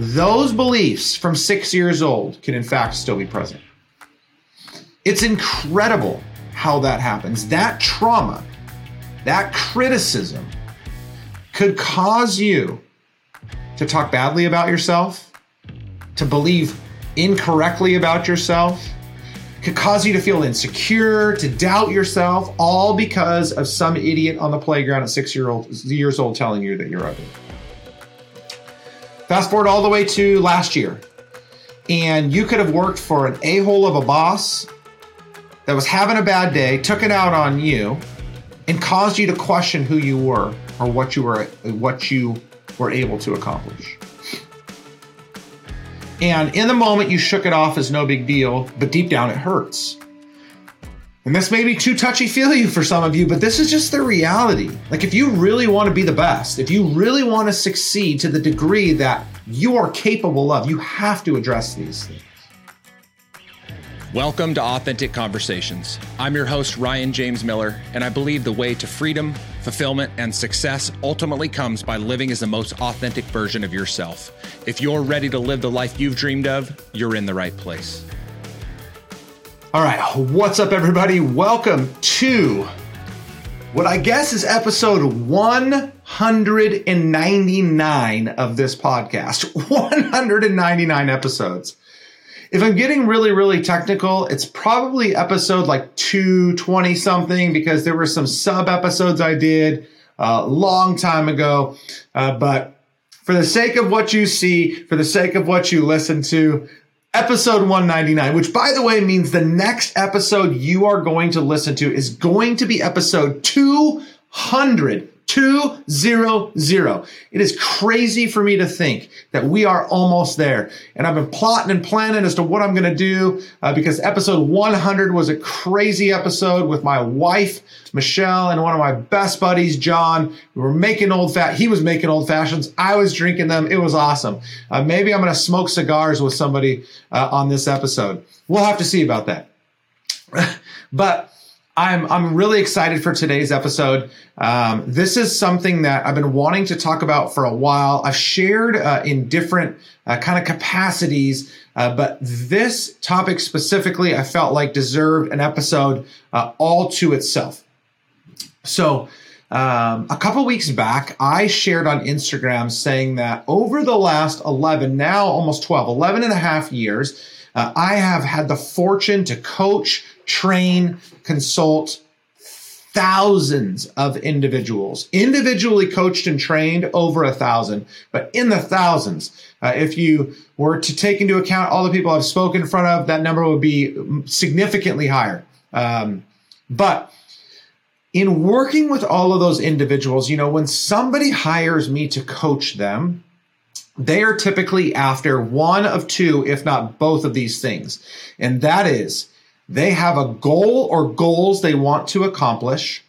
those beliefs from 6 years old can in fact still be present. It's incredible how that happens. That trauma, that criticism could cause you to talk badly about yourself, to believe incorrectly about yourself, could cause you to feel insecure, to doubt yourself, all because of some idiot on the playground at 6 years old telling you that you're ugly. Fast forward all the way to last year, and you could have worked for an a-hole of a boss that was having a bad day, took it out on you, and caused you to question who you were or what you were able to accomplish. And in the moment, you shook it off as no big deal, but deep down it hurts. And this may be too touchy-feely for some of you, but this is just the reality. Like, if you really want to be the best, if you really want to succeed to the degree that you are capable of, you have to address these things. Welcome to Authentic Conversations. I'm your host, Ryan James Miller, and I believe the way to freedom, fulfillment, and success ultimately comes by living as the most authentic version of yourself. If you're ready to live the life you've dreamed of, you're in the right place. All right, what's up, everybody? Welcome to what I guess is episode 199 of this podcast. 199 episodes. If I'm getting really, really technical, it's probably episode like 220 something, because there were some sub episodes I did a long time ago. But for the sake of what you see, for the sake of what you listen to, episode 199, which by the way means the next episode you are going to listen to is going to be episode 200. 200. It is crazy for me to think that we are almost there. And I've been plotting and planning as to what I'm going to do because episode 100 was a crazy episode with my wife, Michelle, and one of my best buddies, John. We were making he was making old fashions. I was drinking them. It was awesome. Maybe I'm going to smoke cigars with somebody on this episode. We'll have to see about that. But I'm really excited for today's episode. This is something that I've been wanting to talk about for a while. I've shared in different kind of capacities, but this topic specifically, I felt like deserved an episode all to itself. So a couple weeks back, I shared on Instagram saying that over the last 11 and a half years, I have had the fortune to coach, train, consult thousands of individuals, individually coached and trained over 1,000, but in the thousands. If you were to take into account all the people I've spoken in front of, that number would be significantly higher. But in working with all of those individuals, you know, when somebody hires me to coach them, they are typically after one of two, if not both of these things. And that is, they have a goal or goals they want to accomplish,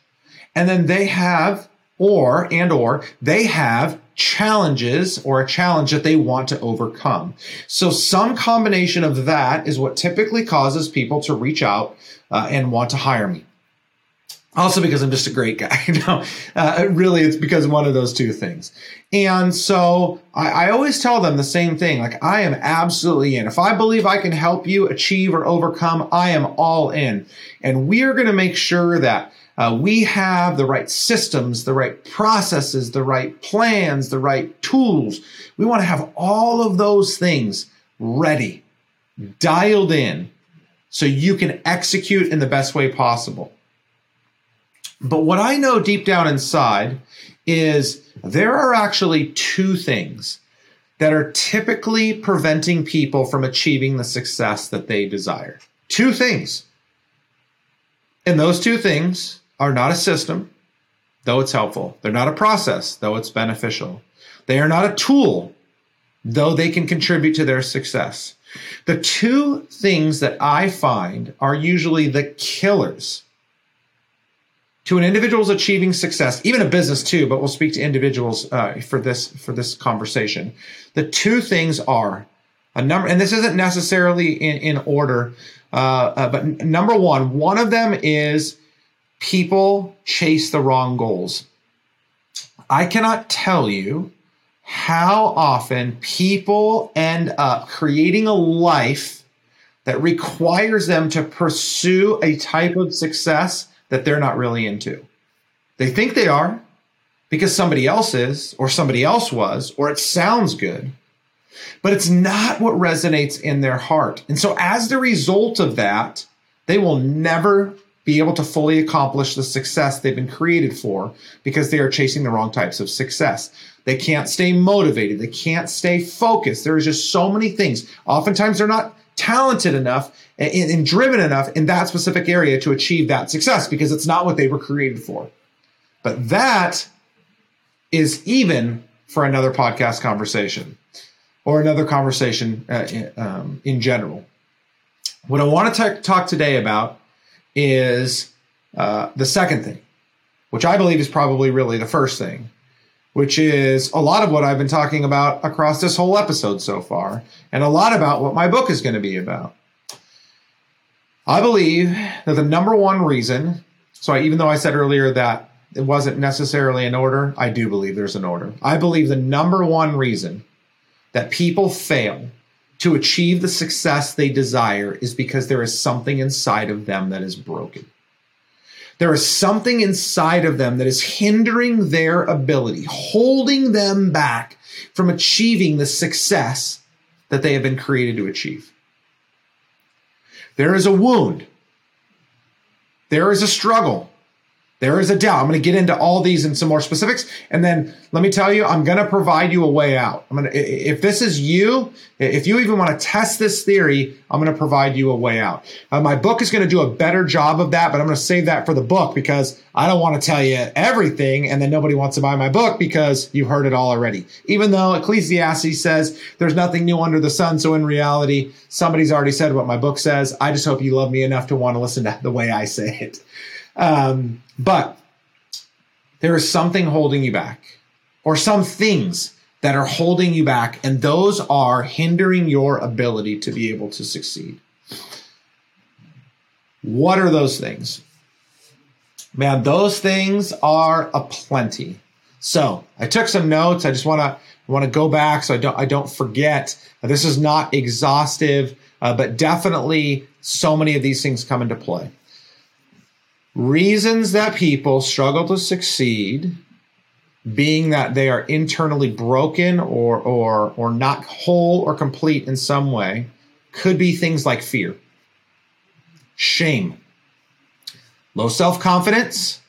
and then they have they have challenges or a challenge that they want to overcome. So some combination of that is what typically causes people to reach out and want to hire me. Also because I'm just a great guy. No, really, it's because of one of those two things. And so I always tell them the same thing. Like, I am absolutely in. If I believe I can help you achieve or overcome, I am all in. And we are going to make sure that we have the right systems, the right processes, the right plans, the right tools. We want to have all of those things ready, dialed in, so you can execute in the best way possible. But what I know deep down inside is there are actually two things that are typically preventing people from achieving the success that they desire. Two things. And those two things are not a system, though it's helpful. They're not a process, though it's beneficial. They are not a tool, though they can contribute to their success. The two things that I find are usually the killers to an individual's achieving success, even a business too, but we'll speak to individuals for this conversation. The two things are a number, and this isn't necessarily in order, but number one of them is people chase the wrong goals. I cannot tell you how often people end up creating a life that requires them to pursue a type of success that they're not really into. They think they are because somebody else is, or somebody else was, or it sounds good, but it's not what resonates in their heart. And so as the result of that, they will never be able to fully accomplish the success they've been created for because they are chasing the wrong types of success. They can't stay motivated. They can't stay focused. There's just so many things. Oftentimes they're not talented enough and driven enough in that specific area to achieve that success because it's not what they were created for. But that is even for another podcast conversation or another conversation in general. What I want to talk today about is the second thing, which I believe is probably really the first thing, which is a lot of what I've been talking about across this whole episode so far, and a lot about what my book is going to be about. I believe that the number one reason, even though I said earlier that it wasn't necessarily an order, I do believe there's an order. I believe the number one reason that people fail to achieve the success they desire is because there is something inside of them that is broken. There is something inside of them that is hindering their ability, holding them back from achieving the success that they have been created to achieve. There is a wound. There is a struggle. There is a doubt. I'm going to get into all these and some more specifics. And then let me tell you, I'm going to provide you a way out. If this is you, if you even want to test this theory, I'm going to provide you a way out. My book is going to do a better job of that, but I'm going to save that for the book because I don't want to tell you everything. And then nobody wants to buy my book because you've heard it all already. Even though Ecclesiastes says there's nothing new under the sun. So in reality, somebody's already said what my book says. I just hope you love me enough to want to listen to the way I say it. But there is something holding you back, or some things that are holding you back, and those are hindering your ability to be able to succeed. What are those things? Man, those things are aplenty. So I took some notes. I just want to go back so I don't forget. This is not exhaustive, but definitely so many of these things come into play. Reasons that people struggle to succeed, being that they are internally broken or not whole or complete in some way, could be things like fear, shame, low self-confidence,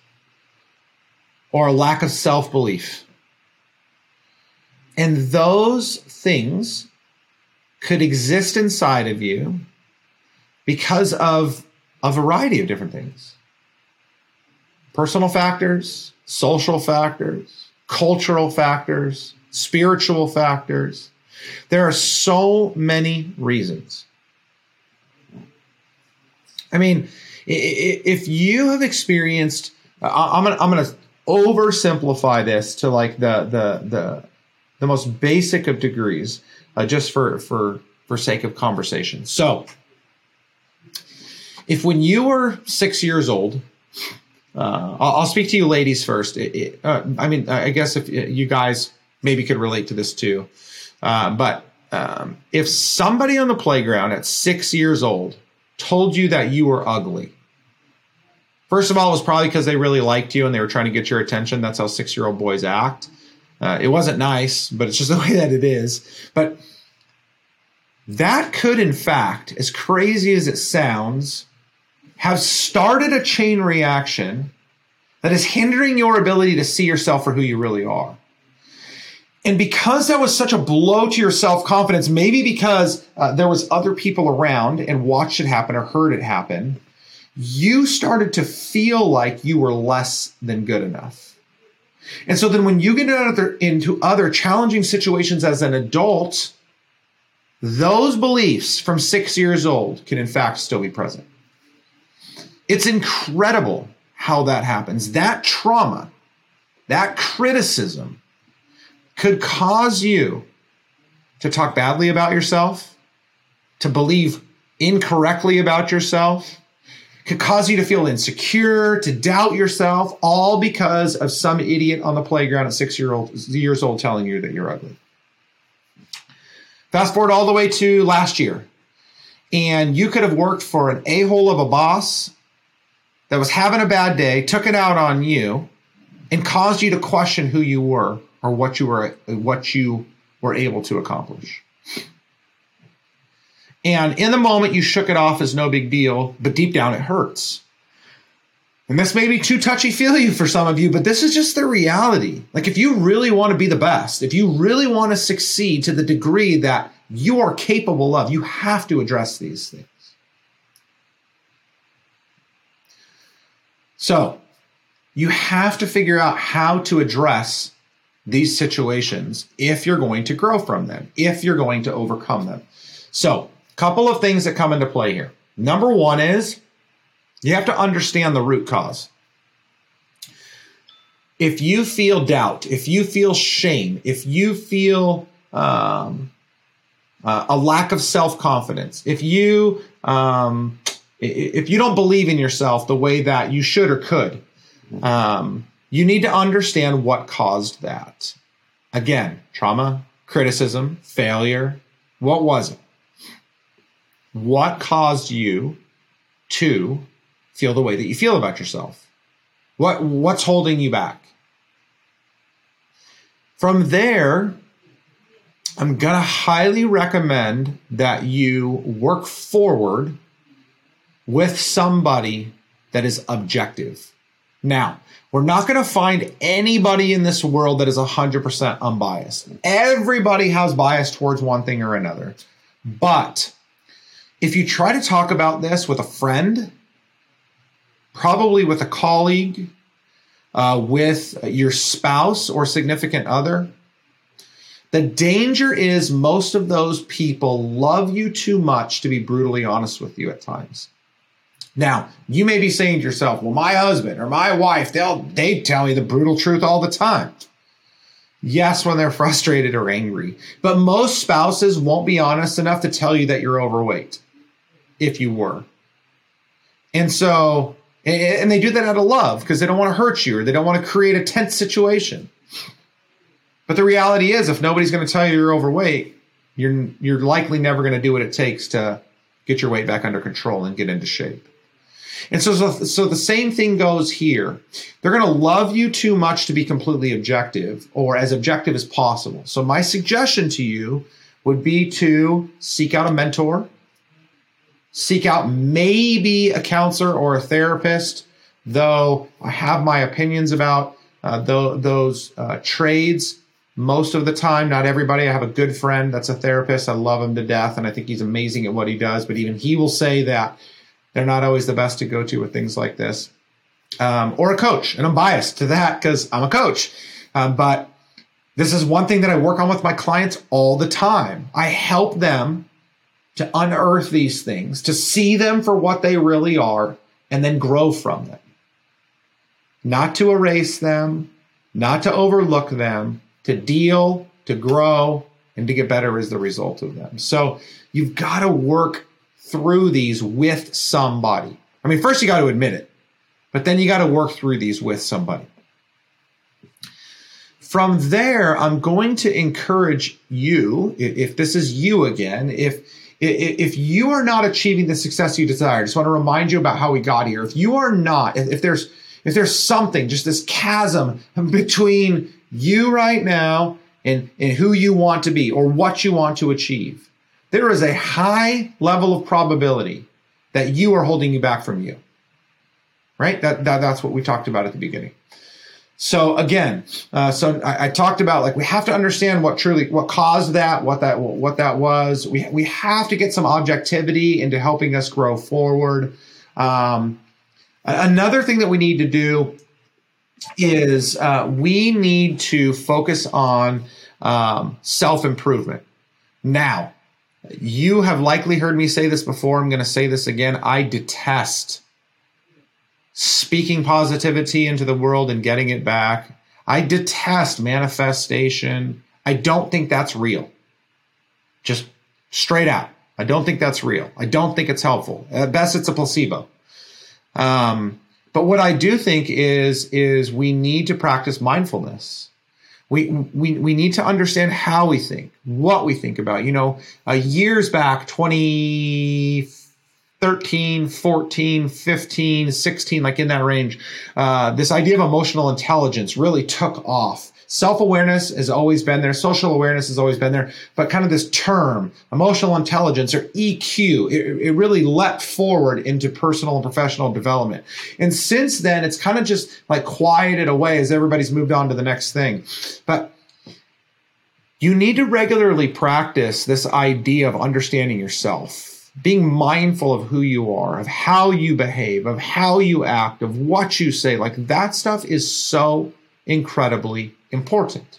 or a lack of self-belief. And those things could exist inside of you because of a variety of different things. Personal factors, social factors, cultural factors, spiritual factors. There are so many reasons. I mean, if you have experienced, I'm gonna oversimplify this to like the most basic of degrees, just for sake of conversation. So, if when you were 6 years old. I'll speak to you ladies first. I guess if you guys maybe could relate to this too. But if somebody on the playground at 6 years old told you that you were ugly, first of all, it was probably because they really liked you and they were trying to get your attention. That's how 6-year-old boys act. It wasn't nice, but it's just the way that it is. But that could, in fact, as crazy as it sounds, have started a chain reaction that is hindering your ability to see yourself for who you really are. And because that was such a blow to your self-confidence, maybe because there was other people around and watched it happen or heard it happen, you started to feel like you were less than good enough. And so then when you get into other challenging situations as an adult, those beliefs from 6 years old can in fact still be present. It's incredible how that happens. That trauma, that criticism could cause you to talk badly about yourself, to believe incorrectly about yourself, could cause you to feel insecure, to doubt yourself, all because of some idiot on the playground at 6 years old telling you that you're ugly. Fast forward all the way to last year, and you could have worked for an a-hole of a boss that was having a bad day, took it out on you, and caused you to question who you were or what you were able to accomplish. And in the moment, you shook it off as no big deal, but deep down it hurts. And this may be too touchy-feely for some of you, but this is just the reality. Like, if you really want to be the best, if you really want to succeed to the degree that you are capable of, you have to address these things. So you have to figure out how to address these situations if you're going to grow from them, if you're going to overcome them. So couple of things that come into play here. Number one is you have to understand the root cause. If you feel doubt, if you feel shame, if you feel a lack of self-confidence, if you don't believe in yourself the way that you should or could, you need to understand what caused that. Again, trauma, criticism, failure. What was it? What caused you to feel the way that you feel about yourself? What's holding you back? From there, I'm going to highly recommend that you work forward with somebody that is objective. Now, we're not going to find anybody in this world that is 100% unbiased. Everybody has bias towards one thing or another. But if you try to talk about this with a friend, probably with a colleague, with your spouse or significant other, the danger is most of those people love you too much to be brutally honest with you at times. Now, you may be saying to yourself, well, my husband or my wife, they tell me the brutal truth all the time. Yes, when they're frustrated or angry. But most spouses won't be honest enough to tell you that you're overweight, if you were. And they do that out of love because they don't want to hurt you or they don't want to create a tense situation. But the reality is, if nobody's going to tell you you're overweight, you're likely never going to do what it takes to get your weight back under control and get into shape. And so the same thing goes here. They're going to love you too much to be completely objective or as objective as possible. So my suggestion to you would be to seek out a mentor, seek out maybe a counselor or a therapist, though I have my opinions about those trades most of the time. Not everybody. I have a good friend that's a therapist. I love him to death, and I think he's amazing at what he does. But even he will say that they're not always the best to go to with things like this. Or a coach. And I'm biased to that because I'm a coach. But this is one thing that I work on with my clients all the time. I help them to unearth these things, to see them for what they really are, and then grow from them. Not to erase them, not to overlook them, to deal, to grow, and to get better as the result of them. So you've got to work through these with somebody. I mean, first you got to admit it, but then you got to work through these with somebody. From there, I'm going to encourage you, if this is you again, if you are not achieving the success you desire, I just want to remind you about how we got here. If you are not, if there's something, just this chasm between you right now and who you want to be or what you want to achieve, there is a high level of probability that you are holding you back from you, right? That's what we talked about at the beginning. So again, so I talked about, like, we have to understand what caused that, what that was. We have to get some objectivity into helping us grow forward. Another thing that we need to do is we need to focus on self-improvement. Now, you have likely heard me say this before. I'm going to say this again. I detest speaking positivity into the world and getting it back. I detest manifestation. I don't think that's real. Just straight out. I don't think that's real. I don't think it's helpful. At best, it's a placebo. But what I do think is we need to practice mindfulness. We need to understand how we think, what we think about. You know, years back, 2013, 14, 15, 16, like in that range, this idea of emotional intelligence really took off. Self-awareness has always been there. Social awareness has always been there. But kind of this term, emotional intelligence or EQ, it really leapt forward into personal and professional development. And since then, it's kind of just like quieted away as everybody's moved on to the next thing. But you need to regularly practice this idea of understanding yourself, being mindful of who you are, of how you behave, of how you act, of what you say. Like that stuff is so incredibly important.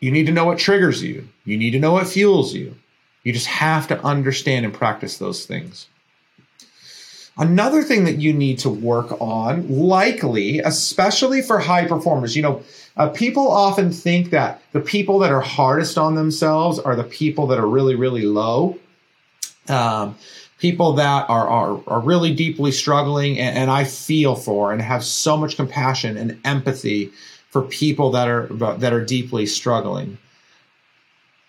You need to know what triggers you. You need to know what fuels you. You just have to understand and practice those things. Another thing that you need to work on, likely, especially for high performers, you know, people often think that the people that are hardest on themselves are the people that are really, really low. People that are really deeply struggling, and I feel for and have so much compassion and empathy for people that are deeply struggling.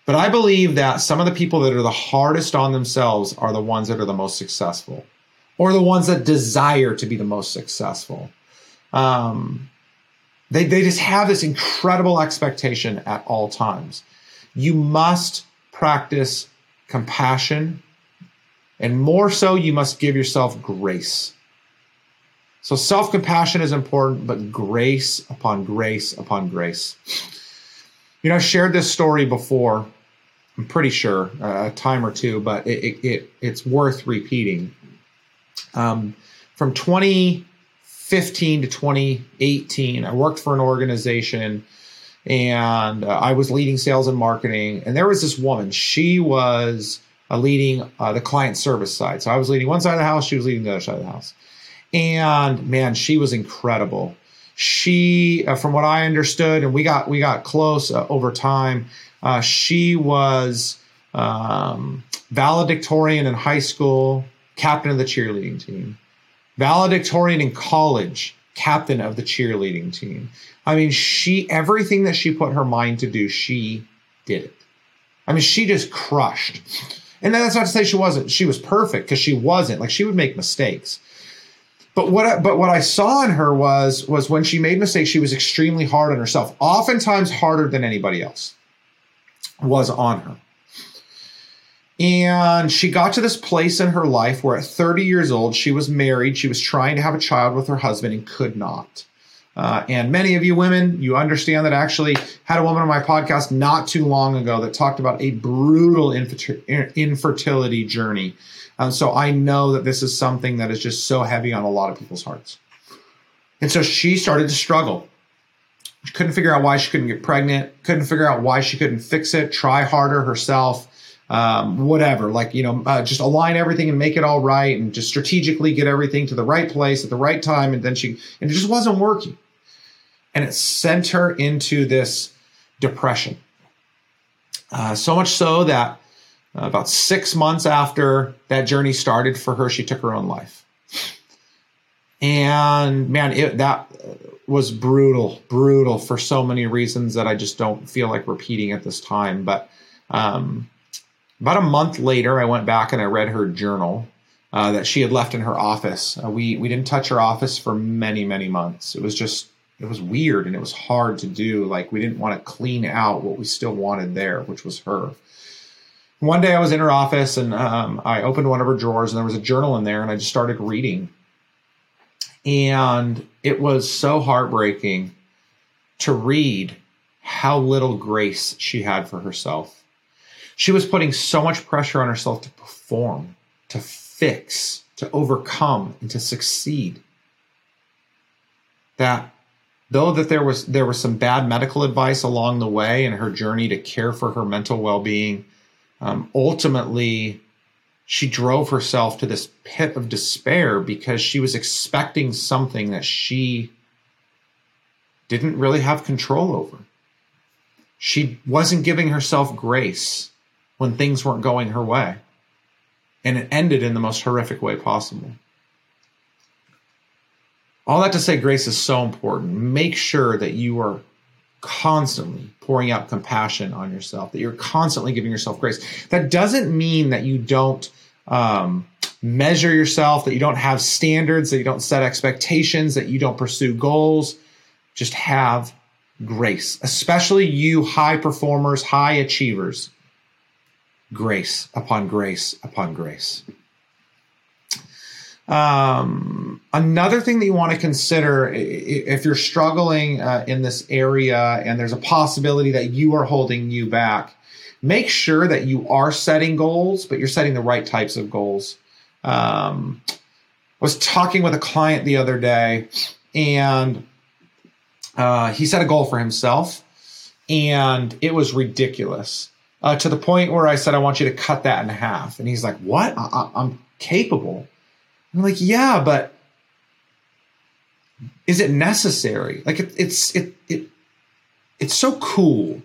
But I believe that some of the people that are the hardest on themselves are the ones that are the most successful, or the ones that desire to be the most successful. They just have this incredible expectation at all times. You must practice compassion. And more so, you must give yourself grace. So self-compassion is important, but grace upon grace upon grace. You know, I shared this story before, I'm pretty sure, a time or two, but it's worth repeating. From 2015 to 2018, I worked for an organization, and I was leading sales and marketing. And there was this woman, she was leading the client service side. So I was leading one side of the house, she was leading the other side of the house. And man, she was incredible. She, from what I understood, and we got close over time, she was valedictorian in high school, captain of the cheerleading team. Valedictorian in college, captain of the cheerleading team. I mean, everything that she put her mind to do, she did it. I mean, she just crushed. And that's not to say she wasn't. She was perfect, because she wasn't. Like, she would make mistakes. But what I saw in her was when she made mistakes, she was extremely hard on herself, oftentimes harder than anybody else was on her. And she got to this place in her life where at 30 years old, she was married. She was trying to have a child with her husband and could not. And many of you women, you understand that. I actually had a woman on my podcast not too long ago that talked about a brutal infertility journey. So I know that this is something that is just so heavy on a lot of people's hearts. And so she started to struggle. She couldn't figure out why she couldn't get pregnant, couldn't figure out why she couldn't fix it, try harder herself, whatever. Like, you know, just align everything and make it all right and just strategically get everything to the right place at the right time. And then it just wasn't working. And it sent her into this depression. So much so that about 6 months after that journey started for her, she took her own life. And man, that was brutal for so many reasons that I just don't feel like repeating at this time. But about a month later, I went back and I read her journal that she had left in her office. We didn't touch her office for many, many months. It was just, it was weird and it was hard to do. Like, we didn't want to clean out what we still wanted there, which was her. One day I was in her office and I opened one of her drawers and there was a journal in there and I just started reading. And it was so heartbreaking to read how little grace she had for herself. She was putting so much pressure on herself to perform, to fix, to overcome, and to succeed. That though that there was some bad medical advice along the way in her journey to care for her mental well-being, ultimately she drove herself to this pit of despair because she was expecting something that she didn't really have control over. She wasn't giving herself grace when things weren't going her way. And it ended in the most horrific way possible. All that to say, grace is so important. Make sure that you are constantly pouring out compassion on yourself, that you're constantly giving yourself grace. That doesn't mean that you don't measure yourself, that you don't have standards, that you don't set expectations, that you don't pursue goals. Just have grace, especially you high performers, high achievers. Grace upon grace upon grace. Another thing that you want to consider if you're struggling in this area and there's a possibility that you are holding you back, make sure that you are setting goals, but you're setting the right types of goals. I was talking with a client the other day, and he set a goal for himself, and it was ridiculous to the point where I said, I want you to cut that in half. And he's like, what? I'm capable. I'm like, yeah, but is it necessary? Like it's so cool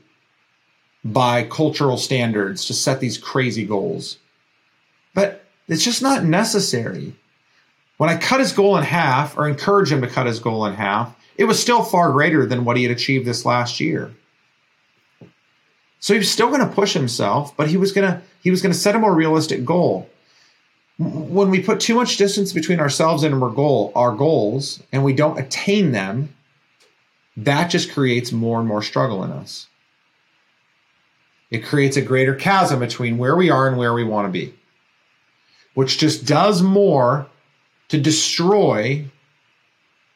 by cultural standards to set these crazy goals, but it's just not necessary. When I cut his goal in half, or encourage him to cut his goal in half, it was still far greater than what he had achieved this last year. So he was still going to push himself, but he was going to set a more realistic goal. When we put too much distance between ourselves and our goals, and we don't attain them, that just creates more and more struggle in us. It creates a greater chasm between where we are and where we want to be, which just does more to destroy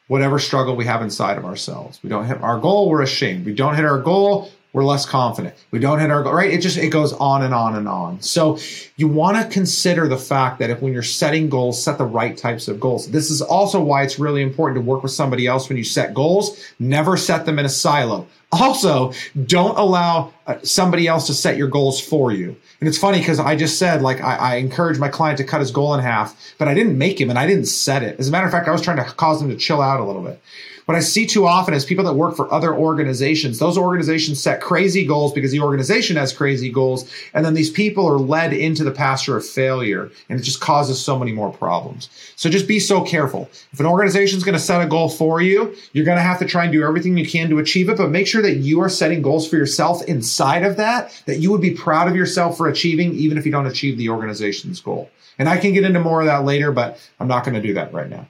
whatever struggle we have inside of ourselves. We don't hit our goal, we're ashamed. We don't hit our goal, we're less confident. We don't hit our goal, right? It goes on and on and on. So you want to consider the fact that when you're setting goals, set the right types of goals. This is also why it's really important to work with somebody else when you set goals. Never set them in a silo. Also, don't allow somebody else to set your goals for you. And it's funny because I just said, like, I encouraged my client to cut his goal in half, but I didn't make him and I didn't set it. As a matter of fact, I was trying to cause him to chill out a little bit. What I see too often is people that work for other organizations, those organizations set crazy goals because the organization has crazy goals. And then these people are led into the pasture of failure, and it just causes so many more problems. So just be so careful. If an organization is going to set a goal for you, you're going to have to try and do everything you can to achieve it, but make sure that you are setting goals for yourself inside of that you would be proud of yourself for achieving, even if you don't achieve the organization's goal. And I can get into more of that later, but I'm not going to do that right now.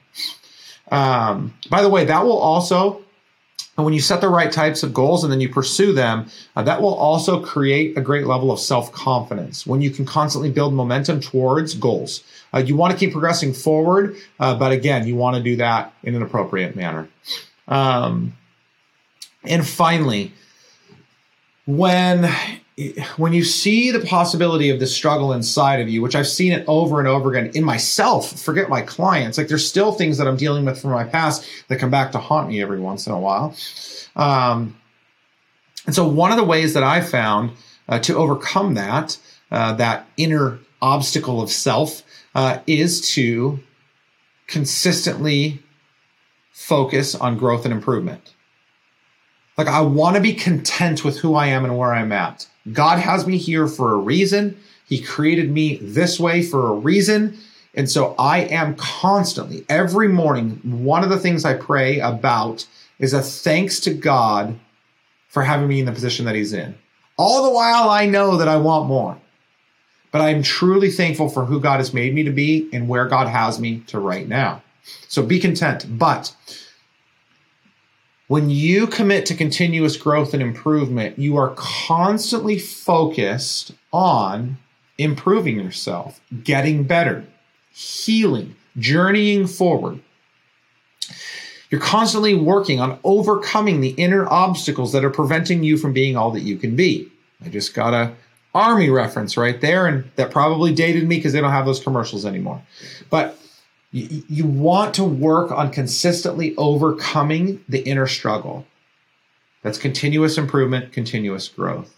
By the way, that will also, when you set the right types of goals and then you pursue them, that will also create a great level of self-confidence when you can constantly build momentum towards goals. You want to keep progressing forward, but again, you want to do that in an appropriate manner. And finally, when you see the possibility of the struggle inside of you, which I've seen it over and over again in myself, forget my clients, like there's still things that I'm dealing with from my past that come back to haunt me every once in a while. And so one of the ways that I found to overcome that inner obstacle of self is to consistently focus on growth and improvement. Like, I want to be content with who I am and where I'm at. God has me here for a reason. He created me this way for a reason. And so I am constantly, every morning, one of the things I pray about is a thanks to God for having me in the position that he's in. All the while I know that I want more, but I'm truly thankful for who God has made me to be and where God has me to right now. So be content, but when you commit to continuous growth and improvement, you are constantly focused on improving yourself, getting better, healing, journeying forward. You're constantly working on overcoming the inner obstacles that are preventing you from being all that you can be. I just got a Army reference right there, and that probably dated me because they don't have those commercials anymore. But you want to work on consistently overcoming the inner struggle. That's continuous improvement, continuous growth.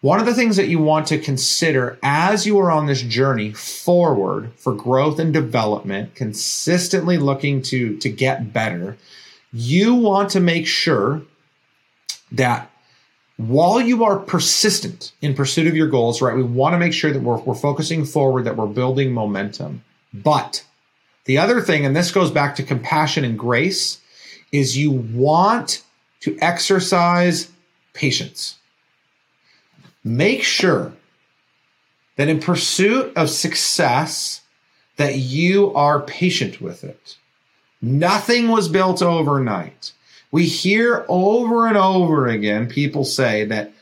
One of the things that you want to consider as you are on this journey forward for growth and development, consistently looking to get better, you want to make sure that while you are persistent in pursuit of your goals, right, we want to make sure that we're focusing forward, that we're building momentum. But The other thing, and this goes back to compassion and grace, is you want to exercise patience. Make sure that in pursuit of success, that you are patient with it. Nothing was built overnight. We hear over and over again people say that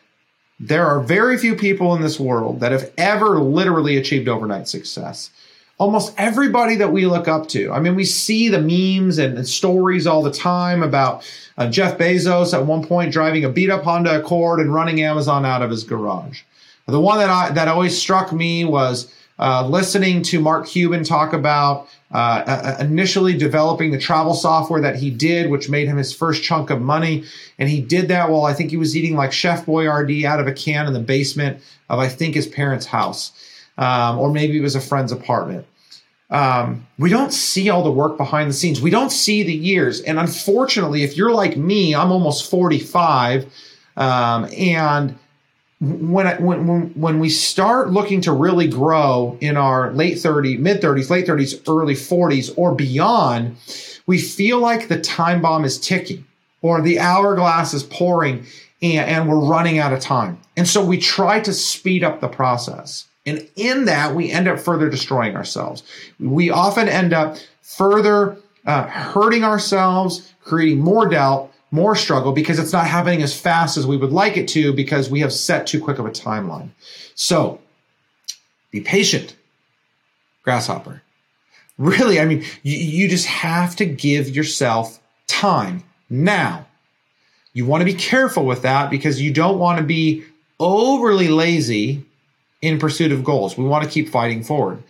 there are very few people in this world that have ever literally achieved overnight success. Almost everybody that we look up to. I mean, we see the memes and stories all the time about Jeff Bezos at one point driving a beat-up Honda Accord and running Amazon out of his garage. The one that always struck me was listening to Mark Cuban talk about initially developing the travel software that he did, which made him his first chunk of money. And he did that while I think he was eating like Chef Boyardee out of a can in the basement of, I think, his parents' house. Or maybe it was a friend's apartment. We don't see all the work behind the scenes. We don't see the years. And unfortunately, if you're like me, I'm almost 45. And when we start looking to really grow in our mid 30s, late 30s, early 40s or beyond, we feel like the time bomb is ticking or the hourglass is pouring and we're running out of time. And so we try to speed up the process. And in that, we end up further destroying ourselves. We often end up further hurting ourselves, creating more doubt, more struggle, because it's not happening as fast as we would like it to because we have set too quick of a timeline. So be patient, grasshopper. Really, I mean, you just have to give yourself time now. You want to be careful with that because you don't want to be overly lazy in pursuit of goals. We want to keep fighting forward.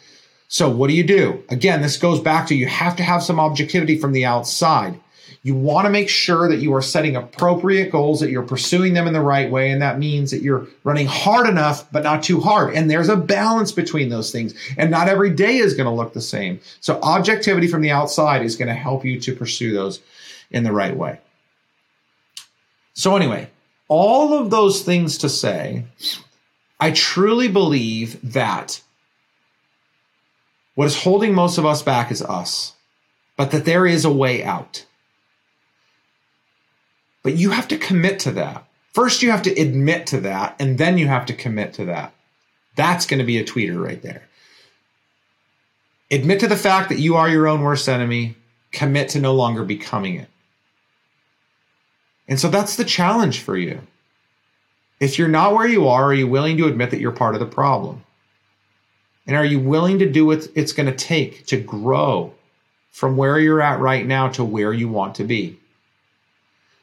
So what do you do? Again, this goes back to you have to have some objectivity from the outside. You want to make sure that you are setting appropriate goals, that you're pursuing them in the right way, and that means that you're running hard enough, but not too hard. And there's a balance between those things, and not every day is going to look the same. So objectivity from the outside is going to help you to pursue those in the right way. So anyway, all of those things to say, I truly believe that what is holding most of us back is us, but that there is a way out. But you have to commit to that. First, you have to admit to that, and then you have to commit to that. That's going to be a tweeter right there. Admit to the fact that you are your own worst enemy. Commit to no longer becoming it. And so that's the challenge for you. If you're not where you are you willing to admit that you're part of the problem? And are you willing to do what it's going to take to grow from where you're at right now to where you want to be?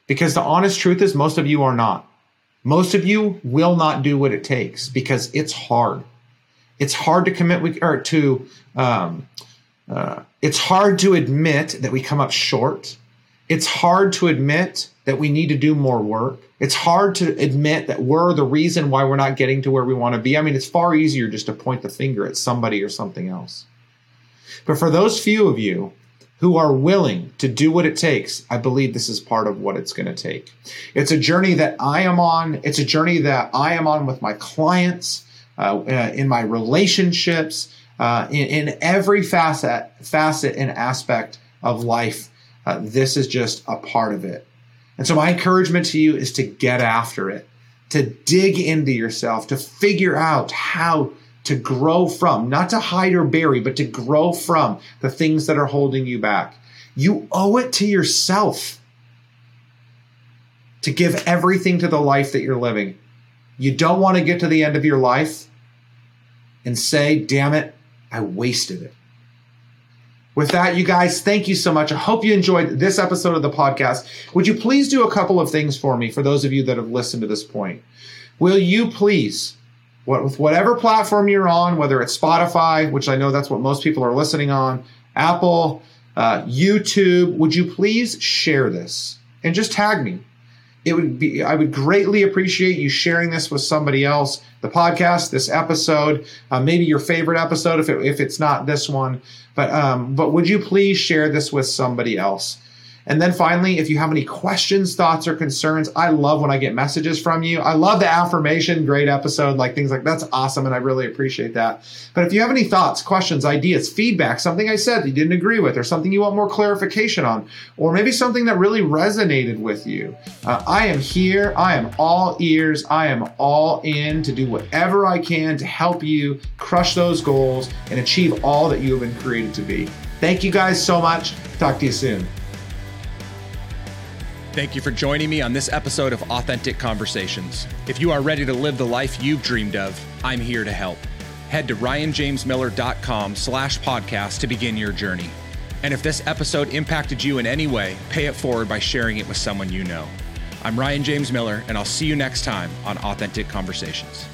Because the honest truth is most of you are not. Most of you will not do what it takes because it's hard. It's hard to it's hard to admit that we come up short. It's hard to admit that we need to do more work. It's hard to admit that we're the reason why we're not getting to where we want to be. I mean, it's far easier just to point the finger at somebody or something else. But for those few of you who are willing to do what it takes, I believe this is part of what it's going to take. It's a journey that I am on. It's a journey that I am on with my clients, in my relationships, in every facet and aspect of life. This is just a part of it. And so my encouragement to you is to get after it, to dig into yourself, to figure out how to grow from, not to hide or bury, but to grow from the things that are holding you back. You owe it to yourself to give everything to the life that you're living. You don't want to get to the end of your life and say, damn it, I wasted it. With that, you guys, thank you so much. I hope you enjoyed this episode of the podcast. Would you please do a couple of things for me, for those of you that have listened to this point? Will you please, with whatever platform you're on, whether it's Spotify, which I know that's what most people are listening on, Apple, YouTube, would you please share this and just tag me? I would greatly appreciate you sharing this with somebody else, the podcast, this episode, maybe your favorite episode if it's not this one. But would you please share this with somebody else? And then finally, if you have any questions, thoughts, or concerns, I love when I get messages from you. I love the affirmation, great episode, like things like that's awesome. And I really appreciate that. But if you have any thoughts, questions, ideas, feedback, something I said that you didn't agree with, or something you want more clarification on, or maybe something that really resonated with you, I am here. I am all ears. I am all in to do whatever I can to help you crush those goals and achieve all that you have been created to be. Thank you guys so much. Talk to you soon. Thank you for joining me on this episode of Authentic Conversations. If you are ready to live the life you've dreamed of, I'm here to help. Head to ryanjamesmiller.com/podcast to begin your journey. And if this episode impacted you in any way, pay it forward by sharing it with someone you know. I'm Ryan James Miller, and I'll see you next time on Authentic Conversations.